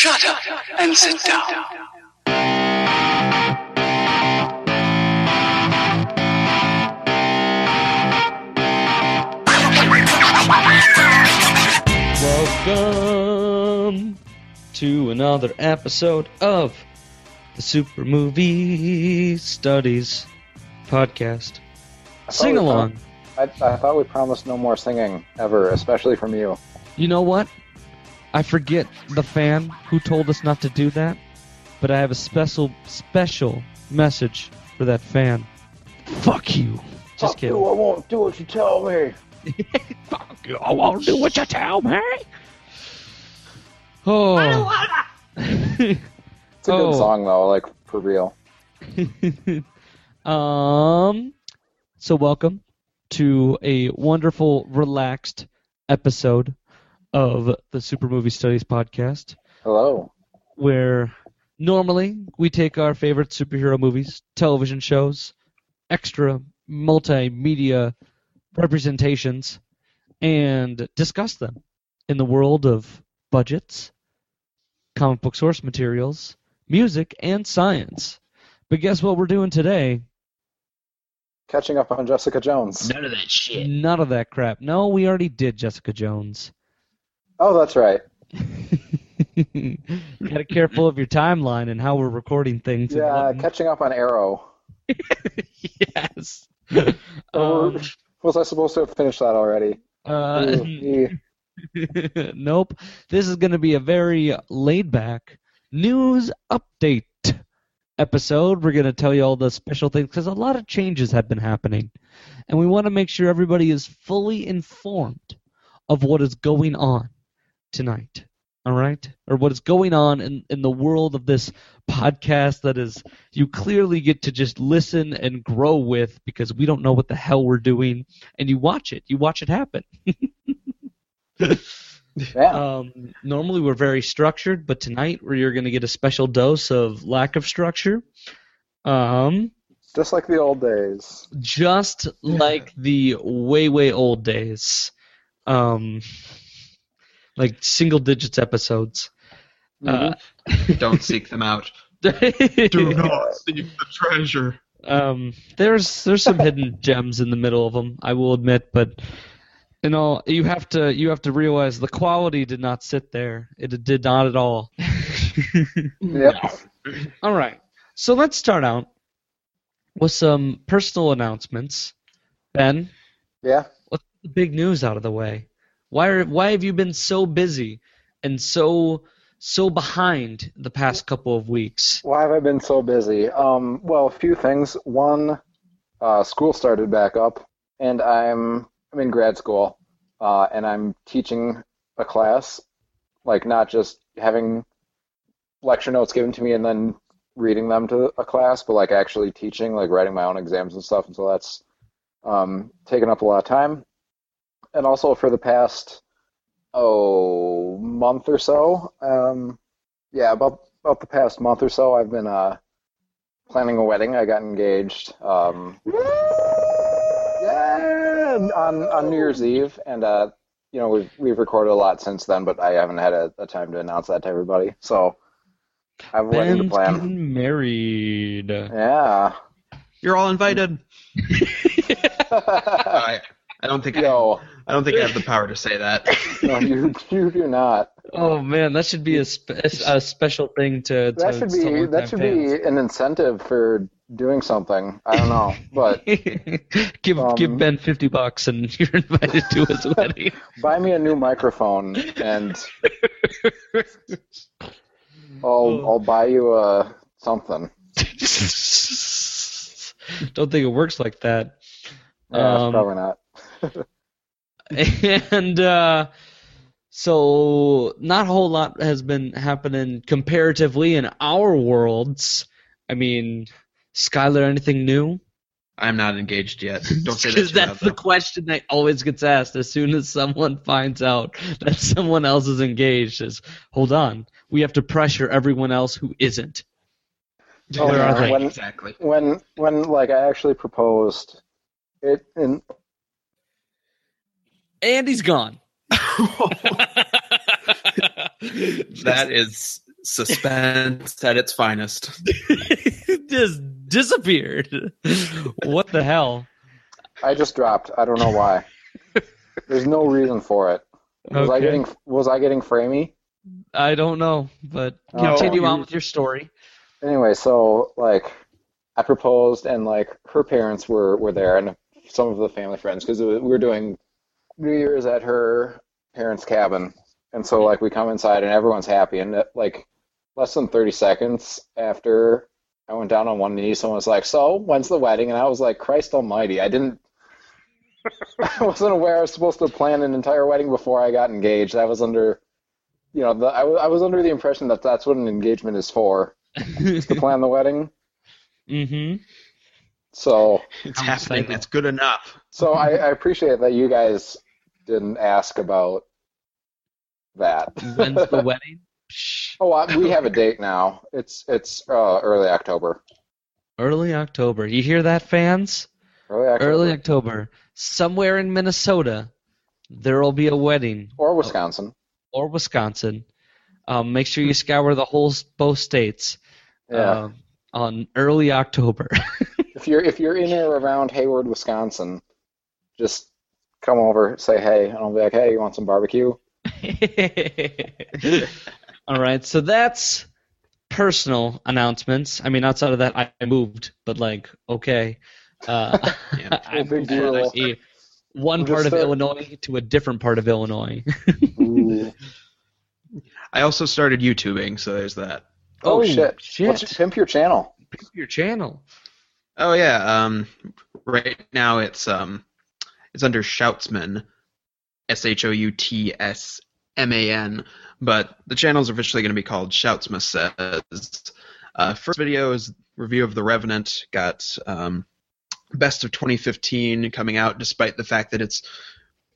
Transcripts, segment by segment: Shut up and sit down. Welcome to another episode of the Super Movie Studies Podcast. Sing along. I thought we promised no more singing ever, especially from you. You know what? I forget the fan who told us not to do that, but I have a special message for that fan. Fuck you. Just kidding. Fuck you, I won't do what you tell me. Fuck you, I won't do what you tell me. Oh. I don't wanna. It's a good song, though, like, for real. So welcome to a wonderful, relaxed episode of the Super Movie Studies Podcast. Hello. Where normally we take our favorite superhero movies, television shows, extra multimedia representations, and discuss them in the world of budgets, comic book source materials, music, and science. But guess what we're doing today? Catching up on Jessica Jones. None of that shit. None of that crap. No, we already did Jessica Jones. Oh, that's right. Gotta be careful of your timeline and how we're recording things. Yeah, catching up on Arrow. Yes. Was I supposed to have finished that already? Nope. This is going to be a very laid-back news update episode. We're going to tell you all the special things because a lot of changes have been happening, and we want to make sure everybody is fully informed of what is going on tonight, all right? Or what is going on in the world of this podcast that is you clearly get to just listen and grow with, because we don't know what the hell we're doing, and you watch it happen. Yeah. Normally we're very structured, but tonight you're going to get a special dose of lack of structure. Just like the old days. Just like the way, way old days. Like single digits episodes. Mm-hmm. Don't seek them out. Do not seek the treasure. There's some hidden gems in the middle of them, I will admit, but... And all you have to realize the quality did not sit there. It did not at all. Yep. All right. So let's start out with some personal announcements. Ben. Yeah. What's the big news out of the way? Why have you been so busy and so behind the past couple of weeks? Why have I been so busy? Well, a few things. One, school started back up, and I'm in grad school, and I'm teaching a class, like not just having lecture notes given to me and then reading them to a class, but like actually teaching, like writing my own exams and stuff, and so that's taken up a lot of time. And also for the past, month or so, about the past month or so, I've been planning a wedding. I got engaged. On New Year's Eve, and we've recorded a lot since then, but I haven't had a time to announce that to everybody. So I have a wedding to plan. Getting married. Yeah, you're all invited. I don't think I have the power to say that. No, you do not. Oh man, that should be a special thing to. That should be an incentive for doing something. I don't know, but give Ben $50 and you're invited to his wedding. Buy me a new microphone and I'll buy you something. Don't think it works like that. Yeah, probably not. And so not a whole lot has been happening comparatively in our worlds. I mean, Skylar, anything new? I'm not engaged yet. Don't say that. Because that's the question that always gets asked as soon as someone finds out that someone else is engaged. Is, hold on, we have to pressure everyone else who isn't. Exactly. When like I actually proposed it and he's gone. That is Suspense at its finest. Just disappeared. What the hell? I just dropped. I don't know why. There's no reason for it. Was I getting framey? I don't know, but continue on with your story. Anyway, so like I proposed, and like her parents were there, and some of the family friends, because we were doing New Year's at her parents' cabin. And so, like, we come inside, and everyone's happy. And, like, less than 30 seconds after I went down on one knee, someone was like, so, when's the wedding? And I was like, Christ almighty, I wasn't aware I was supposed to plan an entire wedding before I got engaged. I was under, you know, I was under the impression that that's what an engagement is for, is to plan the wedding. Mm-hmm. So. It's happening. That's good enough. So I appreciate that you guys didn't ask about that. When's the wedding? We have a date now. It's early October. Early October. You hear that, fans? Early October. Early October. Somewhere in Minnesota, there will be a wedding. Or Wisconsin. Or Wisconsin. Make sure you scour the whole both states. Yeah. On early October. If you're in or around Hayward, Wisconsin, just come over, say hey, and I'll be like, hey, you want some barbecue? All right, so that's personal announcements. I mean, outside of that, I moved, but like, okay, I moved from one part of Illinois to a different part of Illinois. I also started YouTubing, so there's that. Oh shit! Let's pimp your channel. Pimp your channel. Oh yeah. Right now it's under Shoutsman. SHOUTSMAN, but the channel is officially going to be called Shoutsma Says. First video is review of The Revenant, got best of 2015 coming out, despite the fact that it's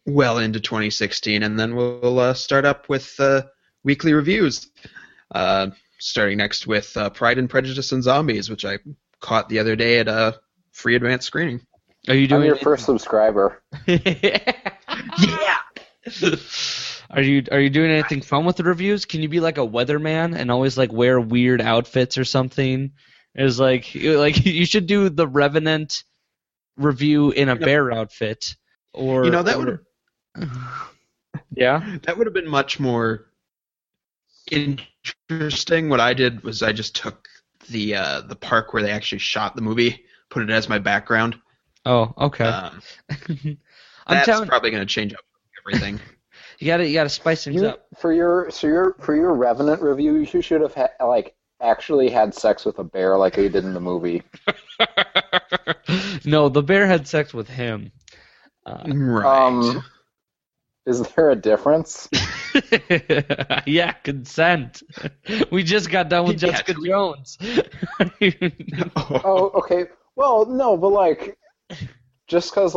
well into 2016, and then we'll start up with weekly reviews, starting next with Pride and Prejudice and Zombies, which I caught the other day at a free advanced screening. Are you doing I'm your first subscriber. Yeah. Are you doing anything fun with the reviews? Can you be like a weatherman and always like wear weird outfits or something? It's like you should do the Revenant review in a bear outfit, or that would that would have been much more interesting. What I did was I just took the park where they actually shot the movie, put it as my background. Oh, okay. That's probably going to change up everything. You got to spice things up. For your Revenant review, you should have actually had sex with a bear like they did in the movie. No, the bear had sex with him. Right. Is there a difference? Yeah, consent. We just got done with Jessica Jones. Oh, okay. Well, no, but like. Just because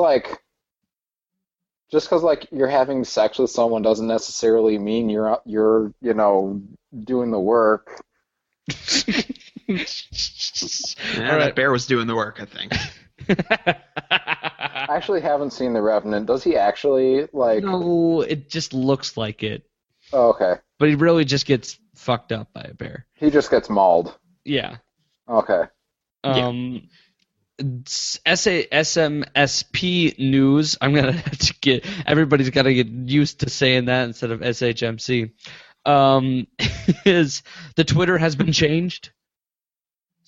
you're having sex with someone doesn't necessarily mean you're doing the work. All right. That bear was doing the work, I think. I actually haven't seen The Revenant. Does he actually ? No, it just looks like it. Oh, okay. But he really just gets fucked up by a bear. He just gets mauled. Yeah. Okay. Yeah. SMSP news. I'm gonna have to get everybody's got to get used to saying that instead of SHMC. Is the Twitter has been changed?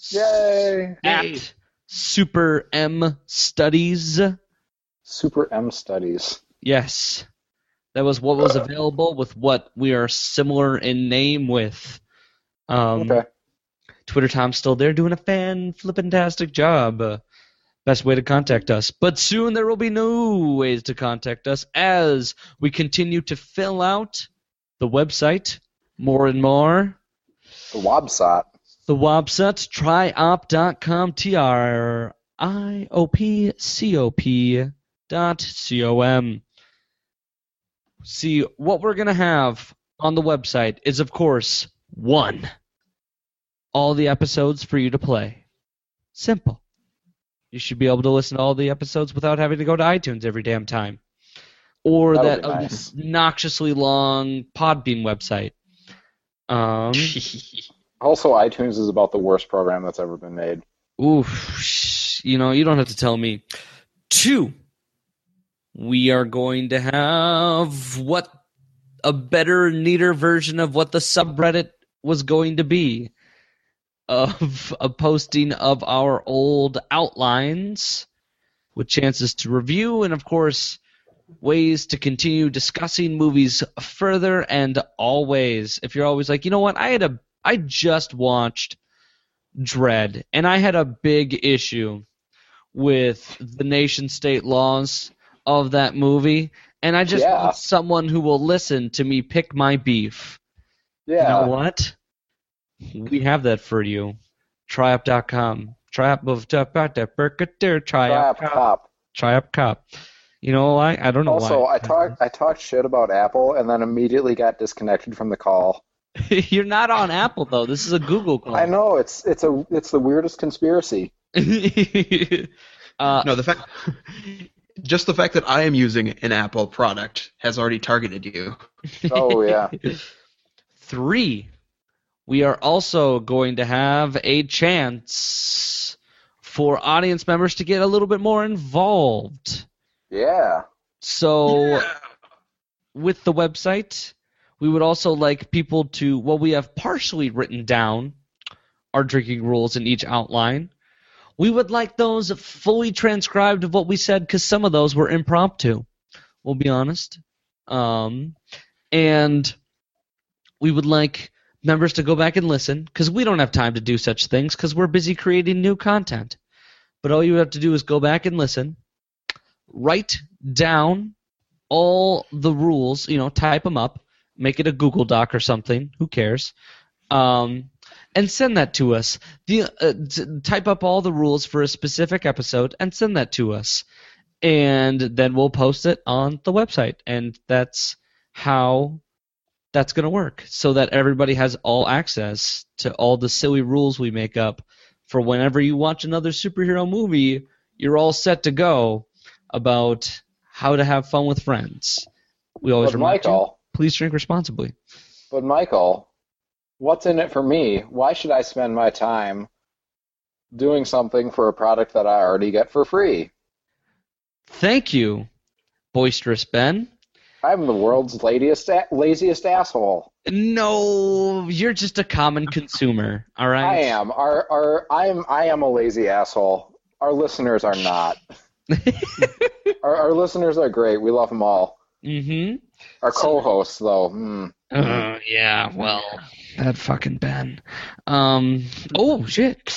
Yay! At SuperM Studies. SuperM Studies. Yes, that was what was available with what we are similar in name with. Okay. Twitter Tom's still there doing a fan-flippantastic job. Best way to contact us. But soon there will be new ways to contact us as we continue to fill out the website more and more. The Wobsot. The Wobsot, triop.com, triopcop.com. See, what we're going to have on the website is, of course, all the episodes for you to play. Simple. You should be able to listen to all the episodes without having to go to iTunes every damn time. Or that obnoxiously long Podbean website. Also, iTunes is about the worst program that's ever been made. Oof. You know, you don't have to tell me. 2, we are going to have what a better, neater version of what the subreddit was going to be of a posting of our old outlines with chances to review and, of course, ways to continue discussing movies further. And always, if you're always like, you know what, I just watched Dread, and I had a big issue with the nation-state laws of that movie, and I just want someone who will listen to me pick my beef. Yeah. You know what? We have that for you. Tryup.com. Tryup Cop. Tryup Cop. You know, I don't know also, why. Also, I talked shit about Apple and then immediately got disconnected from the call. You're not on Apple, though. This is a Google call. I know. It's the weirdest conspiracy. No, the fact that I am using an Apple product has already targeted you. Oh, yeah. 3, we are also going to have a chance for audience members to get a little bit more involved. Yeah. So with the website, we would also like people to, well, we have partially written down our drinking rules in each outline. We would like those fully transcribed of what we said because some of those were impromptu. We'll be honest. And we would like members to go back and listen because we don't have time to do such things because we're busy creating new content. But all you have to do is go back and listen. Write down all the rules, you know, type them up, make it a Google Doc or something, who cares, and send that to us. Type up all the rules for a specific episode and send that to us, and then we'll post it on the website, and that's how that's going to work so that everybody has all access to all the silly rules we make up for whenever you watch another superhero movie, you're all set to go about how to have fun with friends. We always remind you, please drink responsibly. But Michael, what's in it for me? Why should I spend my time doing something for a product that I already get for free? Thank you, boisterous Ben. I'm the world's laziest asshole. No, you're just a common consumer, all right? I am. I am a lazy asshole. Our listeners are not. Our listeners are great. We love them all. Mm-hmm. Our co-hosts, though. Yeah, well, that fucking Ben. Oh, shit.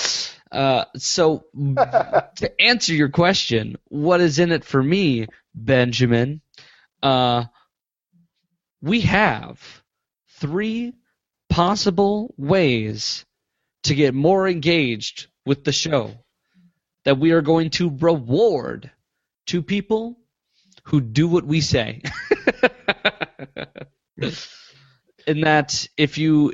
So, to answer your question, what is in it for me, Benjamin? We have 3 possible ways to get more engaged with the show that we are going to reward to people who do what we say. And that if you're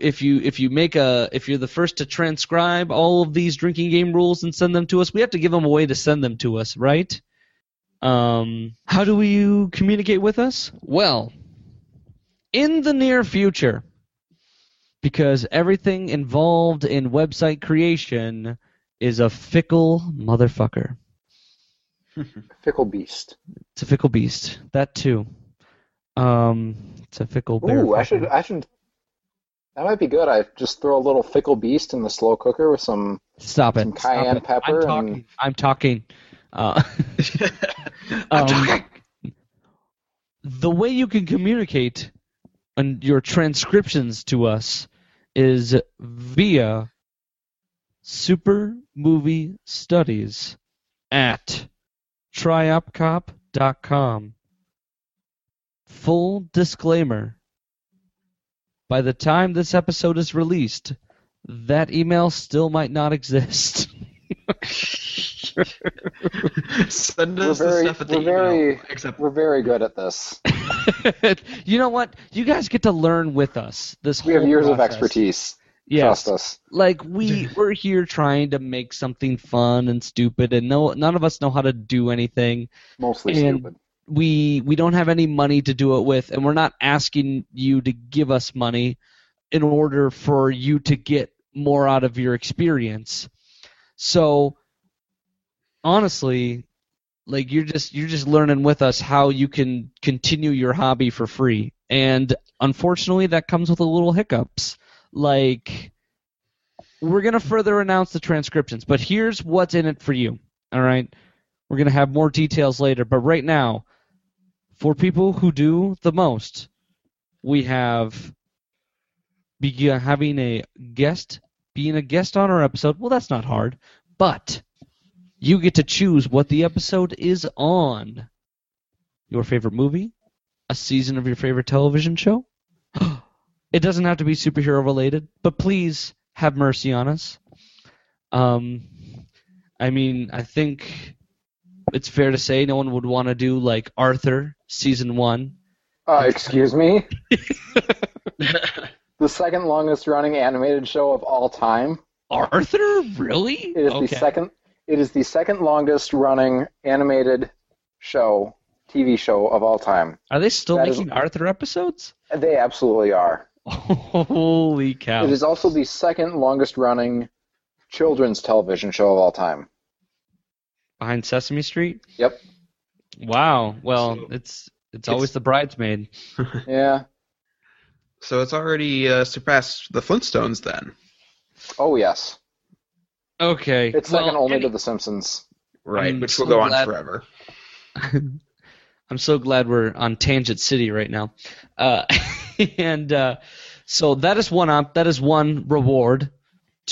the first to transcribe all of these drinking game rules and send them to us, we have to give them away to send them to us, right? How do you communicate with us? Well, in the near future, because everything involved in website creation is a fickle motherfucker. Fickle beast. It's a fickle beast. That too. It's a fickle bear. Ooh, I should. That might be good. I just throw a little fickle beast in the slow cooker with some. Stop it. Some cayenne pepper. I'm talking. The way you can communicate and your transcriptions to us is via supermoviestudies@tryupcop.com. Full disclaimer. By the time this episode is released, that email still might not exist. Send us the stuff at the email. Except we're very good at this. You know what? You guys get to learn with us. We have years process. Of expertise. Yes. Trust us. Like we're here trying to make something fun and stupid, and none of us know how to do anything. Mostly stupid. We don't have any money to do it with, and we're not asking you to give us money. in order for you to get more out of your experience. So honestly, like, you're just learning with us how you can continue your hobby for free. And unfortunately, that comes with a little hiccups. Like, we're going to further announce the transcriptions, but here's what's in it for you. All right? We're going to have more details later, but right now, for people who do the most, we have being a guest on our episode. Well, that's not hard, but you get to choose what the episode is on. Your favorite movie? A season of your favorite television show? It doesn't have to be superhero related, but please have mercy on us. I mean, I think it's fair to say no one would want to do, like, Arthur Season 1. Excuse me? The second longest running animated show of all time. Arthur? Really? It is the second longest running animated show, TV show of all time. Are they still making Arthur episodes? They absolutely are. Holy cow. It is also the second longest running children's television show of all time. Behind Sesame Street? Yep. Wow. Well, so, it's always the bridesmaid. Yeah. So it's already surpassed the Flintstones then. Oh, yes. Okay. It's second only to The Simpsons. Right, which will go on forever. I'm so glad we're on Tangent City right now. So that is one reward.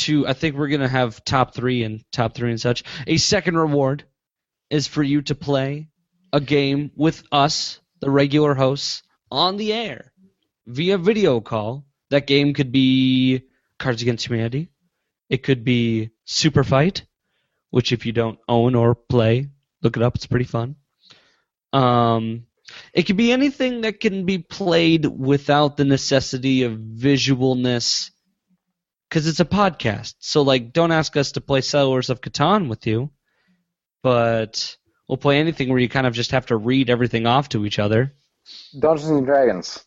I think we're going to have top three and such. A second reward is for you to play a game with us, the regular hosts, on the air via video call. That game could be Cards Against Humanity. It could be Super Fight, which if you don't own or play, look it up. It's pretty fun. It could be anything that can be played without the necessity of visualness, because it's a podcast. So, like, don't ask us to play Settlers of Catan with you, but we'll play anything where you kind of just have to read everything off to each other. Dungeons and Dragons.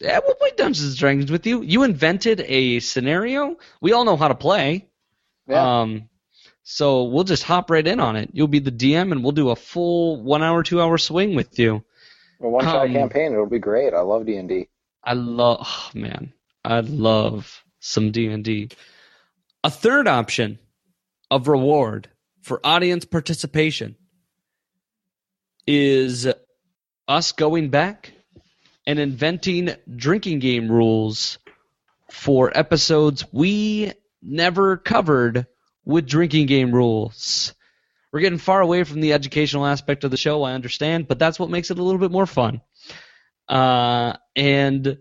Yeah, we'll play Dungeons and Dragons with you. You invented a scenario. We all know how to play. Yeah. So we'll just hop right in on it. You'll be the DM, and we'll do a full 1 hour, 2 hour swing with you. A one-shot campaign. It'll be great. I love D&D. I love some D&D. A third option of reward for audience participation is us going back and inventing drinking game rules for episodes we never covered with drinking game rules. We're getting far away from the educational aspect of the show, I understand, but that's what makes it a little bit more fun. And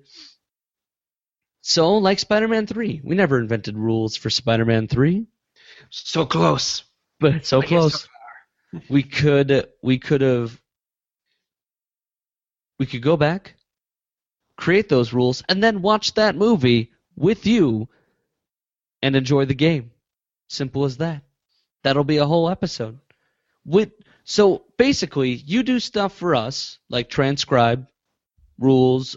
so, like Spider-Man 3, we never invented rules for Spider-Man 3. So close. But so close. So we could go back, create those rules, and then watch that movie with you and enjoy the game. Simple as that. That'll be a whole episode. So basically, you do stuff for us, like transcribe rules,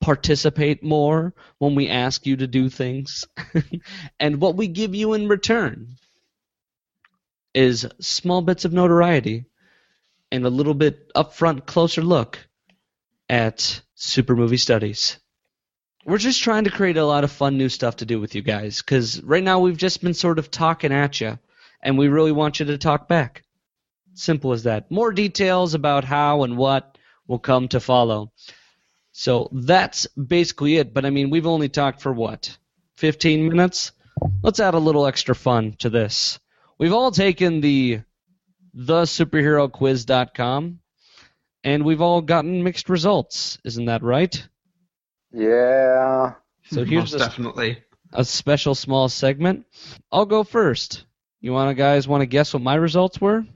participate more when we ask you to do things. And what we give you in return is small bits of notoriety and a little bit upfront, closer look at Super Movie Studies. We're just trying to create a lot of fun new stuff to do with you guys, because right now we've just been sort of talking at you, and we really want you to talk back. Simple as that. More details about how and what will come to follow. So that's basically it. But, I mean, we've only talked for, 15 minutes? Let's add a little extra fun to this. We've all taken TheSuperheroQuiz.com, and we've all gotten mixed results. Isn't that right? Yeah. So here's a special small segment. I'll go first. You guys want to guess what my results were?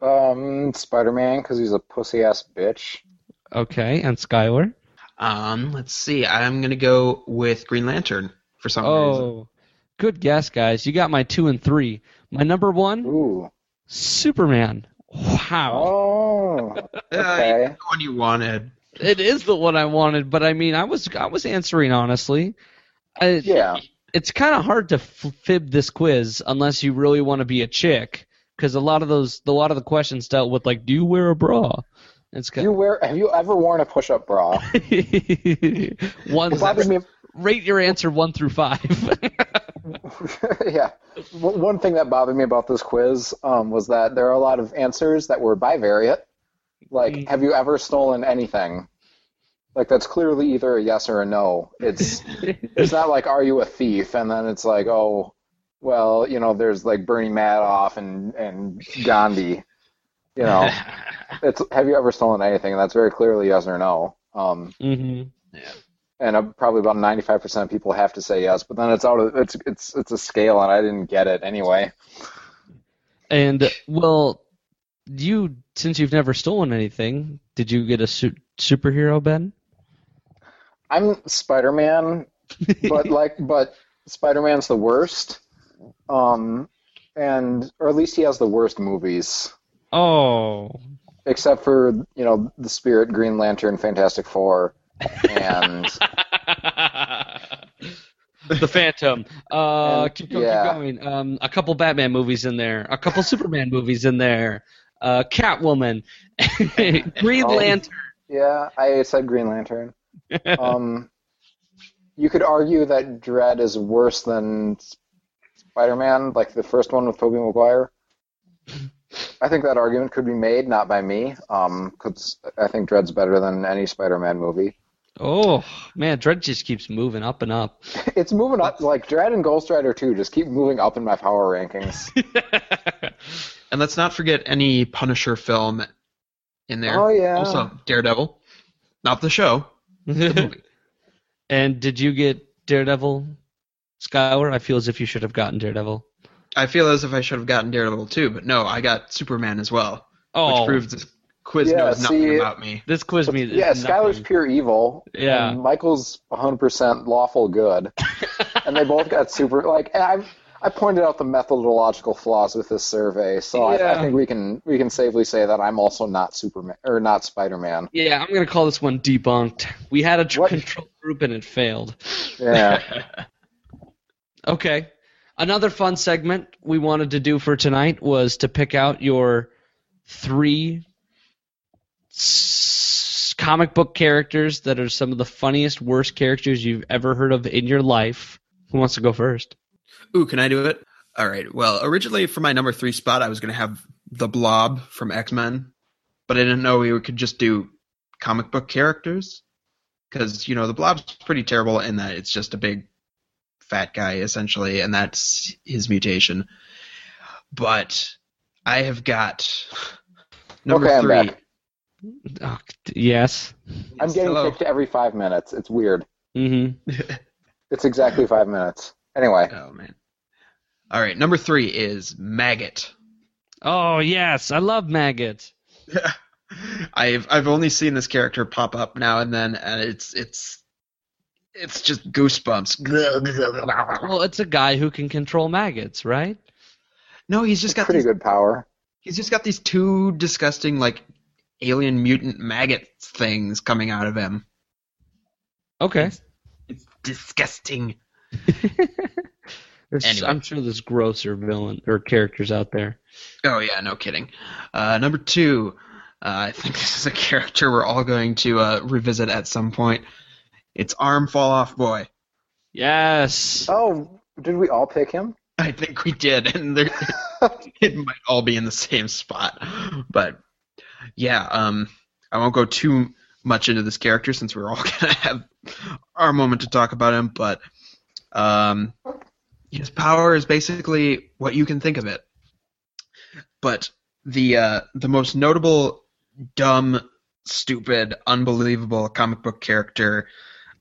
Spider-Man, because he's a pussy-ass bitch. Okay, and Skylar? Let's see. I'm going to go with Green Lantern for some reason. Oh, good guess, guys. You got my 2 and 3. My number 1? Ooh. Superman. Wow. Oh, okay. The one you wanted. It is the one I wanted, but I mean, I was answering honestly. Yeah. It's kind of hard to fib this quiz unless you really want to be a chick, because a lot of the questions dealt with like, do you wear a bra? It's kinda... Have you ever worn a push-up bra? Rate your answer 1 through 5. Yeah. One thing that bothered me about this quiz was that there are a lot of answers that were bivariate. Like, have you ever stolen anything? Like, that's clearly either a yes or a no. It's not like, are you a thief? And then it's like, oh, well, you know, there's like Bernie Madoff and Gandhi. You know, it's have you ever stolen anything? And that's very clearly yes or no. Yeah. And probably about 95% of people have to say yes, but then it's a scale, and I didn't get it anyway. And well, since you've never stolen anything, did you get a superhero, Ben? I'm Spider-Man, but Spider-Man's the worst, or at least he has the worst movies. Oh. Except for, you know, The Spirit, Green Lantern, Fantastic Four, and... The Phantom. Keep going. A couple Batman movies in there. A couple Superman movies in there. Catwoman. Green Lantern. Yeah, I said Green Lantern. You could argue that Dredd is worse than Spider-Man, like the first one with Tobey Maguire. I think that argument could be made, not by me, because I think Dredd's better than any Spider-Man movie. Oh, man, Dredd just keeps moving up and up. It's moving up. Like, Dredd and Ghost Rider 2 just keep moving up in my power rankings. And let's not forget any Punisher film in there. Oh, yeah. Also, Daredevil. Not the show. The movie. And did you get Daredevil, Skyler? I feel as if you should have gotten Daredevil. I feel as if I should have gotten Daredevil too, but no, I got Superman as well. Oh. Which proves this quiz knows nothing about me. This quiz means nothing. Skyler's pure evil. Yeah. And Michael's 100% lawful good. And they both got super... Like, I pointed out the methodological flaws with this survey, so yeah. I think we can safely say that I'm also not Superman or not Spider-Man. Yeah, I'm going to call this one debunked. We had a control group and it failed. Yeah. Okay. Another fun segment we wanted to do for tonight was to pick out your 3 comic book characters that are some of the funniest, worst characters you've ever heard of in your life. Who wants to go first? Ooh, can I do it? All right. Well, originally for my number 3 spot, I was going to have the Blob from X-Men, but I didn't know we could just do comic book characters because, you know, the Blob's pretty terrible in that it's just a big fat guy essentially, and that's his mutation. But I have got number 3. I'm back. Oh, yes. I'm getting picked every 5 minutes. It's weird. Mm-hmm. It's exactly 5 minutes. Anyway. Oh man. All right, number 3 is Maggot. Oh yes, I love Maggot. I've only seen this character pop up now and then, and it's just goosebumps. Well, it's a guy who can control maggots, right? No, he's just got pretty good power. He's just got these 2 disgusting, like, alien mutant maggot things coming out of him. Okay. It's disgusting. Anyway. I'm sure there's grosser villain or characters out there. Oh yeah, no kidding. Number 2, I think this is a character we're all going to revisit at some point. It's Arm Fall Off Boy. Yes. Oh, did we all pick him? I think we did, and it might all be in the same spot. But yeah, I won't go too much into this character since we're all gonna have our moment to talk about him. But his power is basically what you can think of it. But the most notable, dumb, stupid, unbelievable comic book character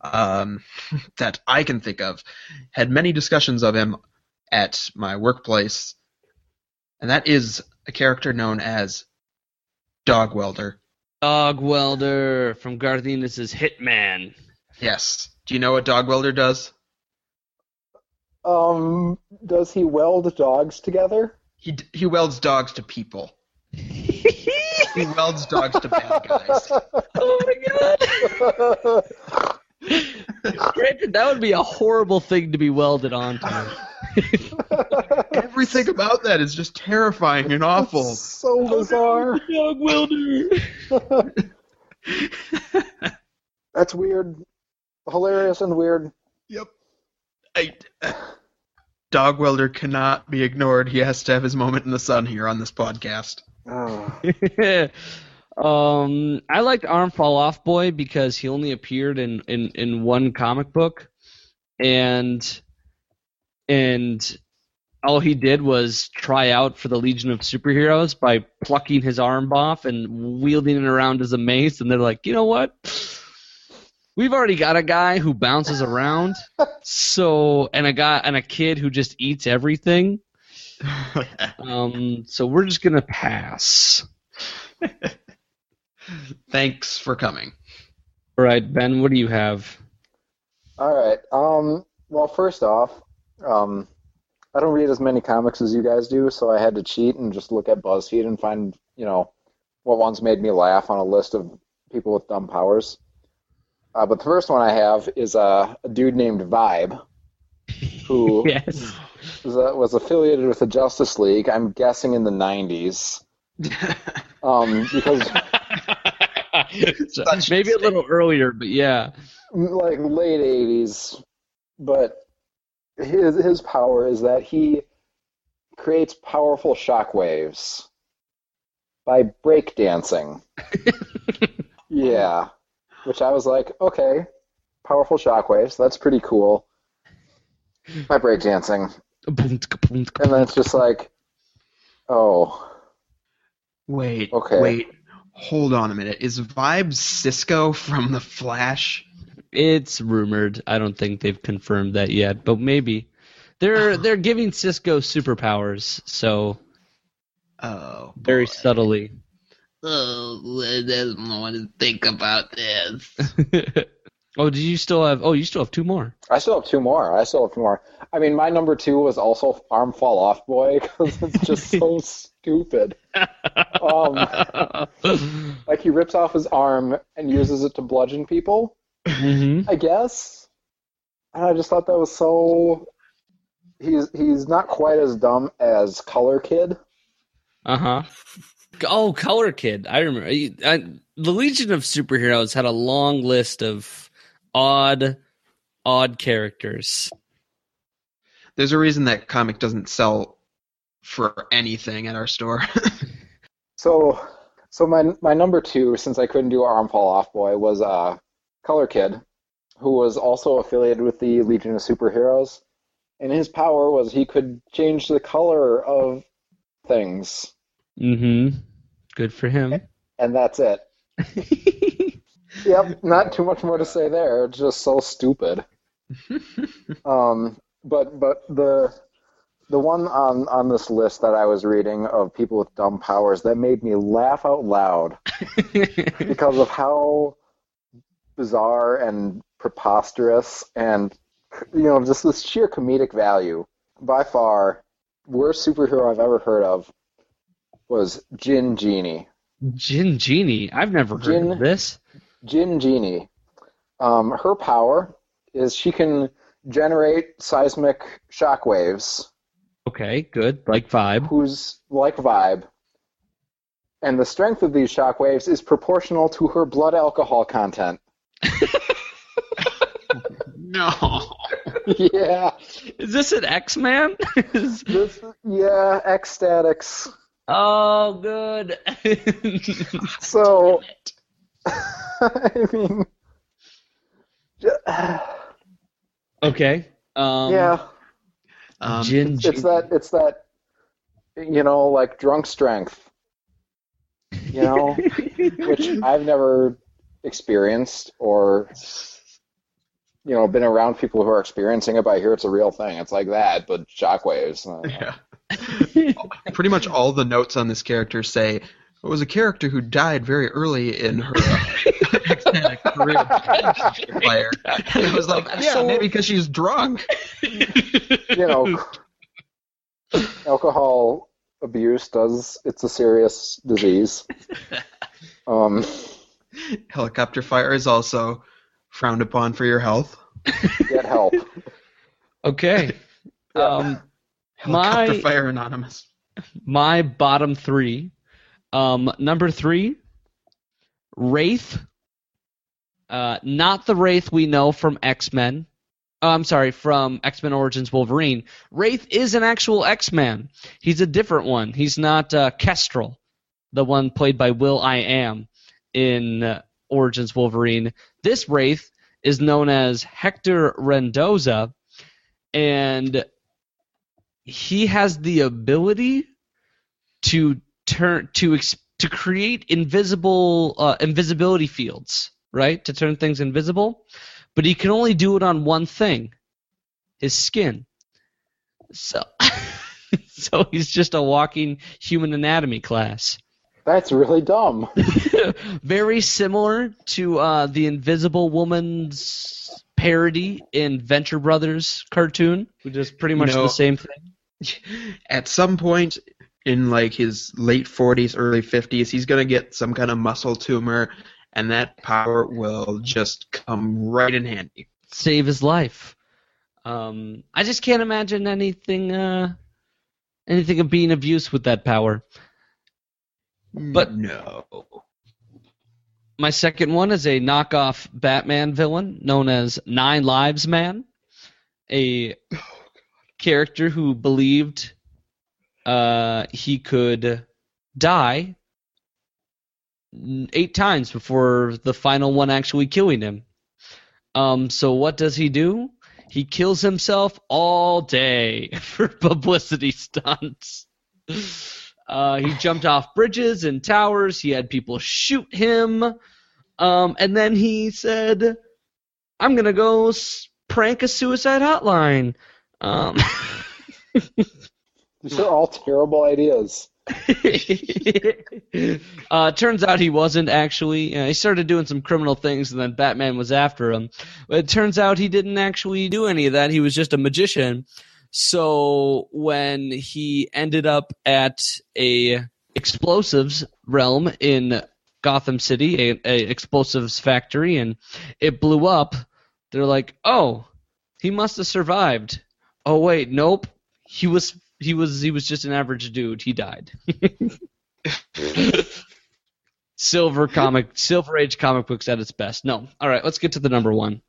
that I can think of. Had many discussions of him at my workplace, and that is a character known as Dog Welder. Dog Welder from Garthinas's Hitman. Yes. Do you know what Dog Welder does? Does he weld dogs together? He welds dogs to people. He welds dogs to bad guys. Oh my god! Granted, that would be a horrible thing to be welded onto. Everything about that is just terrifying and awful. That's so bizarre. Dog welder. That's weird. Hilarious and weird. Yep. Dog welder cannot be ignored. He has to have his moment in the sun here on this podcast. Oh. I liked Arm Fall Off Boy because he only appeared in one comic book, and all he did was try out for the Legion of Superheroes by plucking his arm off and wielding it around as a mace, and they're like, you know what? We've already got a guy who bounces around, and a kid who just eats everything. So we're just gonna pass. Thanks for coming. All right, Ben, what do you have? All right. Well, first off, I don't read as many comics as you guys do, so I had to cheat and just look at BuzzFeed and find, what ones made me laugh on a list of people with dumb powers. But the first one I have is a dude named Vibe, who yes. was affiliated with the Justice League, I'm guessing in the 90s. Because maybe a little earlier, but yeah, like late 80s. But his power is that he creates powerful shockwaves by breakdancing. Yeah, which I was like, okay, powerful shockwaves, that's pretty cool. By breakdancing, and then it's just like, oh. Wait, hold on a minute. Is Vibe Cisco from The Flash? It's rumored. I don't think they've confirmed that yet, but maybe. They're giving Cisco superpowers, so very subtly. Oh, I don't want to think about this. You still have two more. I still have two more. I mean, my number two was also Arm Fall Off Boy, because it's just so stupid. Like, he rips off his arm and uses it to bludgeon people, mm-hmm. I guess. And I just thought that was so... He's not quite as dumb as Color Kid. Uh-huh. Oh, Color Kid. I remember. The Legion of Superheroes had a long list of... odd characters. There's a reason that comic doesn't sell for anything at our store. So my number two, since I couldn't do Arm Fall Off Boy, was Color Kid, who was also affiliated with the Legion of Superheroes, and his power was he could change the color of things. Mm-hmm. Good for him. And that's it. Yep, not too much more to say there. It's just so stupid. But the one on this list that I was reading of people with dumb powers that made me laugh out loud because of how bizarre and preposterous and just this sheer comedic value. By far, worst superhero I've ever heard of was Jean Genie. Jean Genie? I've never heard of this. Jean Genie. Her power is she can generate seismic shockwaves. Okay, good. Like Vibe. Who's like Vibe. And the strength of these shockwaves is proportional to her blood alcohol content. No. Yeah. Is this an X-Man? Yeah, X-Statics. Oh, good. So... I mean... Okay. Yeah. It's that, like drunk strength. Which I've never experienced or, been around people who are experiencing it, but I hear it's a real thing. It's like that, but shockwaves. Yeah. Pretty much all the notes on this character say... It was a character who died very early in her X-Statics career. And I was like, maybe because she's drunk. Alcohol abuse does. It's a serious disease. Helicopter fire is also frowned upon for your health. Get help. Okay. Helicopter fire anonymous. My bottom three. Number three, Wraith. Not the Wraith we know from X-Men. I'm sorry, from X-Men Origins Wolverine. Wraith is an actual X-Man. He's a different one. He's not Kestrel, the one played by Will.i.am in Origins Wolverine. This Wraith is known as Hector Rendoza, and he has the ability to create invisibility fields, right? To turn things invisible. But he can only do it on one thing, his skin. So so he's just a walking human anatomy class. That's really dumb. Very similar to the Invisible Woman's parody in Venture Brothers cartoon, which is pretty much the same thing. At some point in like his late 40s, early 50s, he's going to get some kind of muscle tumor, and that power will just come right in handy. Save his life. I just can't imagine anything of being abused with that power. But no. My second one is a knockoff Batman villain known as 9 Lives Man, a character who believed he could die 8 times before the final one actually killing him. So what does he do? He kills himself all day for publicity stunts. He jumped off bridges and towers. He had people shoot him. And then he said, I'm going to go prank a suicide hotline. These are all terrible ideas. Turns out he wasn't actually. He started doing some criminal things, and then Batman was after him. But it turns out he didn't actually do any of that. He was just a magician. So when he ended up at a explosives realm in Gotham City, a explosives factory, and it blew up, they're like, "Oh, he must have survived." Oh wait, nope. He was just an average dude. He died. Silver Age comic books at its best. No. All right, let's get to the number one.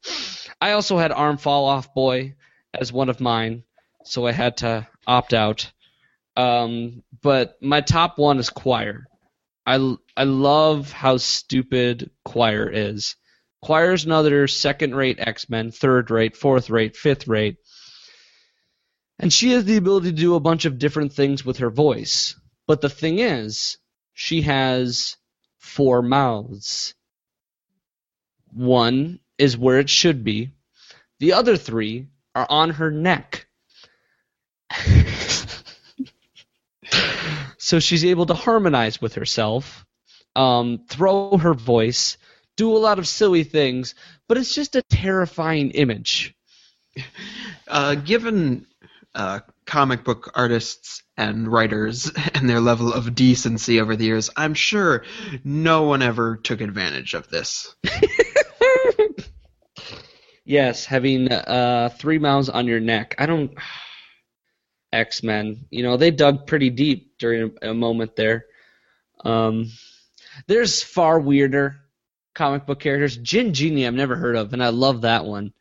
I also had Arm Fall Off Boy as one of mine, so I had to opt out. But my top one is Choir. I love how stupid Choir is. Choir is another second-rate X-Men, third-rate, fourth-rate, fifth-rate. And she has the ability to do a bunch of different things with her voice. But the thing is, she has 4 mouths. 1 is where it should be. The other 3 are on her neck. So she's able to harmonize with herself, throw her voice, do a lot of silly things, but it's just a terrifying image. Given... comic book artists and writers and their level of decency over the years, I'm sure no one ever took advantage of this. Yes, having 3 mouths on your neck. X-Men, they dug pretty deep during a moment there. There's far weirder comic book characters. Jean Genie I've never heard of, and I love that one.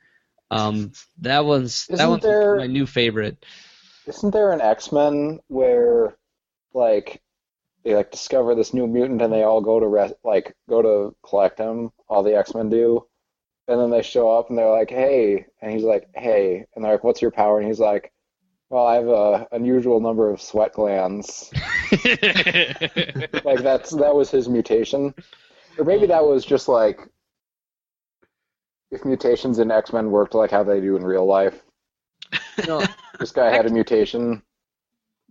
That one's my new favorite. Isn't there an X-Men where, they discover this new mutant and they all go to go to collect him? All the X-Men do, and then they show up and they're like, "Hey," and he's like, "Hey," and they're like, "What's your power?" And he's like, "Well, I have an unusual number of sweat glands." that was his mutation, or maybe that was just . If mutations in X-Men worked like how they do in real life. No, this guy had a mutation.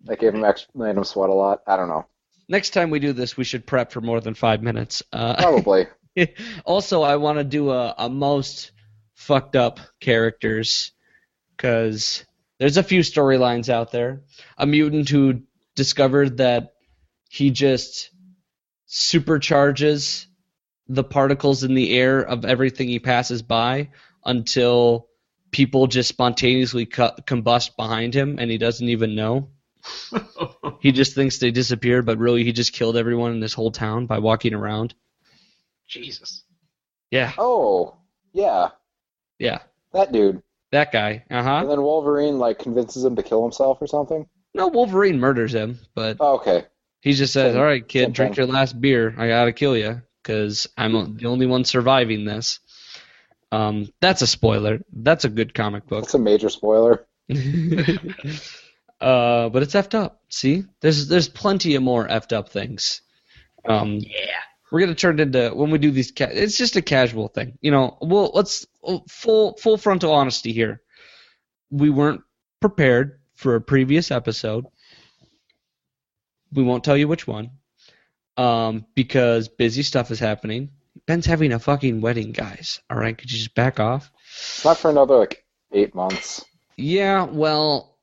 They gave him made him sweat a lot. I don't know. Next time we do this, we should prep for more than 5 minutes. Probably. Also, I want to do a most fucked up characters, because there's a few storylines out there. A mutant who discovered that he just supercharges the particles in the air of everything he passes by until people just spontaneously combust behind him, and he doesn't even know. He just thinks they disappeared, but really he just killed everyone in this whole town by walking around. Jesus. Yeah. Oh, yeah. Yeah. That dude. That guy. Uh-huh. And then Wolverine, convinces him to kill himself or something? No, Wolverine murders him, but... Oh, okay. He just says, all right, kid, drink your last beer. I gotta kill you, because I'm the only one surviving this. That's a spoiler. That's a good comic book. That's a major spoiler. But it's effed up. See? There's plenty of more effed up things. Yeah. We're gonna turn it into when we do these. It's just a casual thing, Let's full frontal honesty here. We weren't prepared for a previous episode. We won't tell you which one, because busy stuff is happening. Ben's having a fucking wedding, guys. All right, could you just back off? Not for another 8 months. Yeah, well,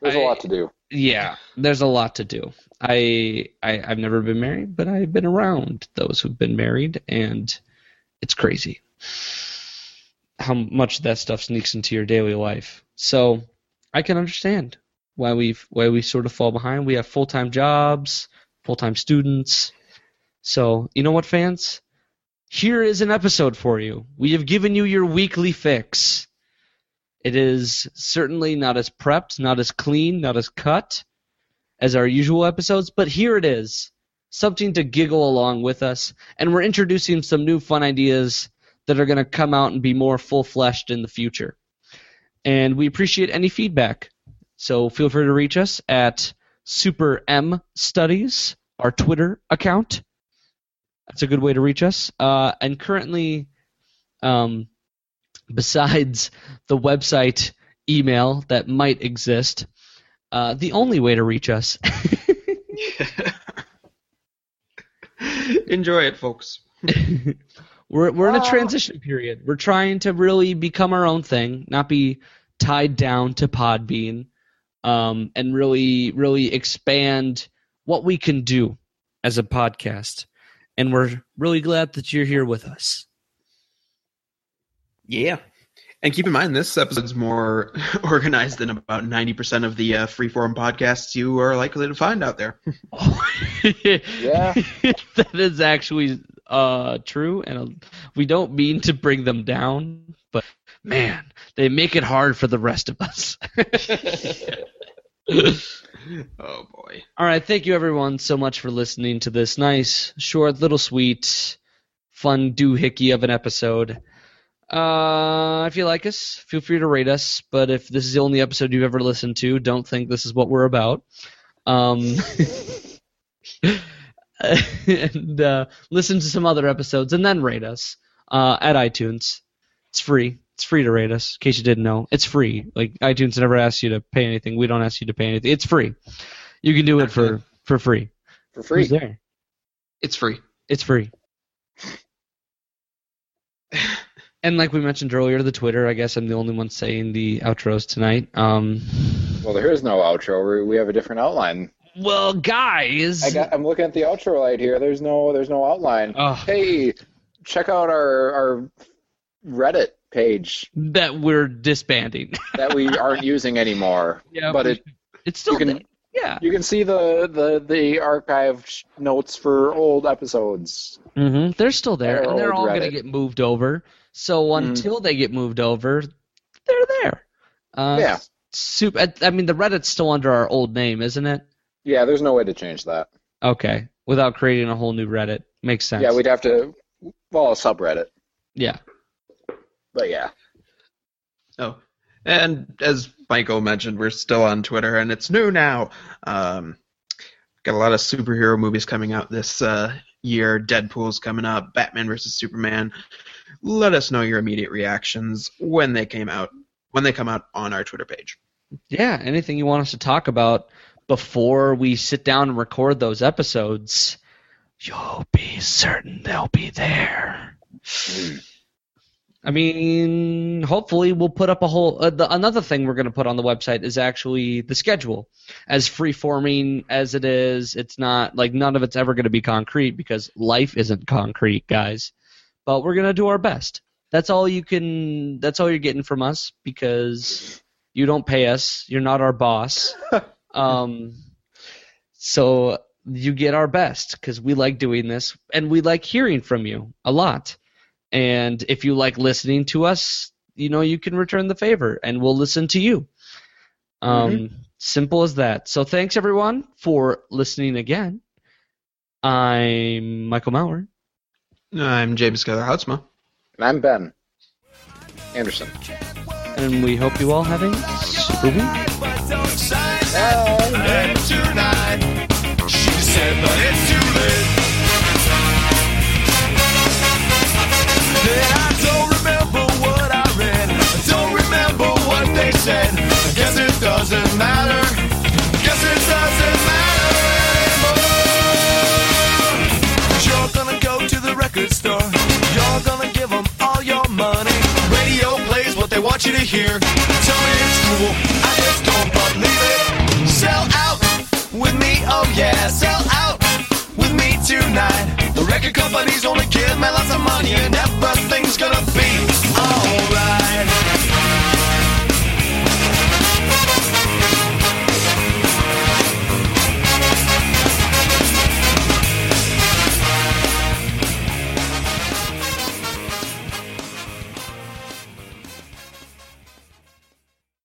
there's a lot to do. Yeah, there's a lot to do. I've never been married, but I've been around those who've been married, and it's crazy how much that stuff sneaks into your daily life. So I can understand why we sort of fall behind. We have full-time jobs, full-time students. So you know what, fans? Here is an episode for you. We have given you your weekly fix. It is certainly not as prepped, not as clean, not as cut as our usual episodes, but here it is, something to giggle along with us, and we're introducing some new fun ideas that are going to come out and be more full-fleshed in the future. And we appreciate any feedback, so feel free to reach us at SuperMStudies, our Twitter account. That's a good way to reach us. And currently... besides the website email that might exist, the only way to reach us. Enjoy it, folks. We're in a transition period. We're trying to really become our own thing, not be tied down to Podbean, and really expand what we can do as a podcast. And we're really glad that you're here with us. Yeah. And keep in mind, this episode's more organized than about 90% of the freeform podcasts you are likely to find out there. Yeah. That is actually true, and we don't mean to bring them down, but man, they make it hard for the rest of us. Oh, boy. All right, thank you, everyone, so much for listening to this nice, short, little sweet, fun doohickey of an episode. If you like us, feel free to rate us, but if this is the only episode you've ever listened to, don't think this is what we're about. And listen to some other episodes and then rate us at iTunes. It's free. It's free to rate us, in case you didn't know. It's free. iTunes never asks you to pay anything. We don't ask you to pay anything. It's free. You can do it for free. For free? Who's there? It's free. It's free. And like we mentioned earlier, the Twitter, I guess I'm the only one saying the outros tonight. Well, there is no outro. We have a different outline. Well, guys. I'm looking at the outro right here. There's no outline. Hey, check out our Reddit page. That we're disbanding. That we aren't using anymore. Yeah, but it's still there. Yeah. You can see the archived notes for old episodes. Mm-hmm. They're still there, and they're all going to get moved over. So until they get moved over, they're there. Yeah. The Reddit's still under our old name, isn't it? Yeah, there's no way to change that. Okay, without creating a whole new Reddit. Makes sense. Yeah, we'd have to a subreddit. Yeah. But yeah. Oh, and as Michael mentioned, we're still on Twitter, and it's new now. Got a lot of superhero movies coming out this year. Deadpool's coming up. Batman vs. Superman. Let us know your immediate reactions when they come out on our Twitter page. Yeah, anything you want us to talk about before we sit down and record those episodes, you'll be certain they'll be there. I mean, hopefully we'll put up a whole another thing we're going to put on the website is actually the schedule. As free-forming as it is, it's not – like none of it's ever going to be concrete because life isn't concrete, guys. But we're going to do our best. That's all you can – that's all you're getting from us because you don't pay us. You're not our boss. So you get our best because we like doing this and we like hearing from you a lot. And if you like listening to us, you know, you can return the favor and we'll listen to you. Simple as that. So thanks, everyone, for listening again. I'm Michael Maurer. I'm James Skyler Houtsma. And I'm Ben Anderson. And we hope you all have a super week. She said, but it's too late. I don't remember what I read. I don't remember what they said. I guess it doesn't matter. Guess it doesn't matter anymore. You're gonna go to the record store. You're gonna give them all your money. Radio plays what they want you to hear. Tell me it's cool, I just don't believe it. Sell out with me, oh yeah. Sell out with me tonight. The record companies only give me lots of money and everything's gonna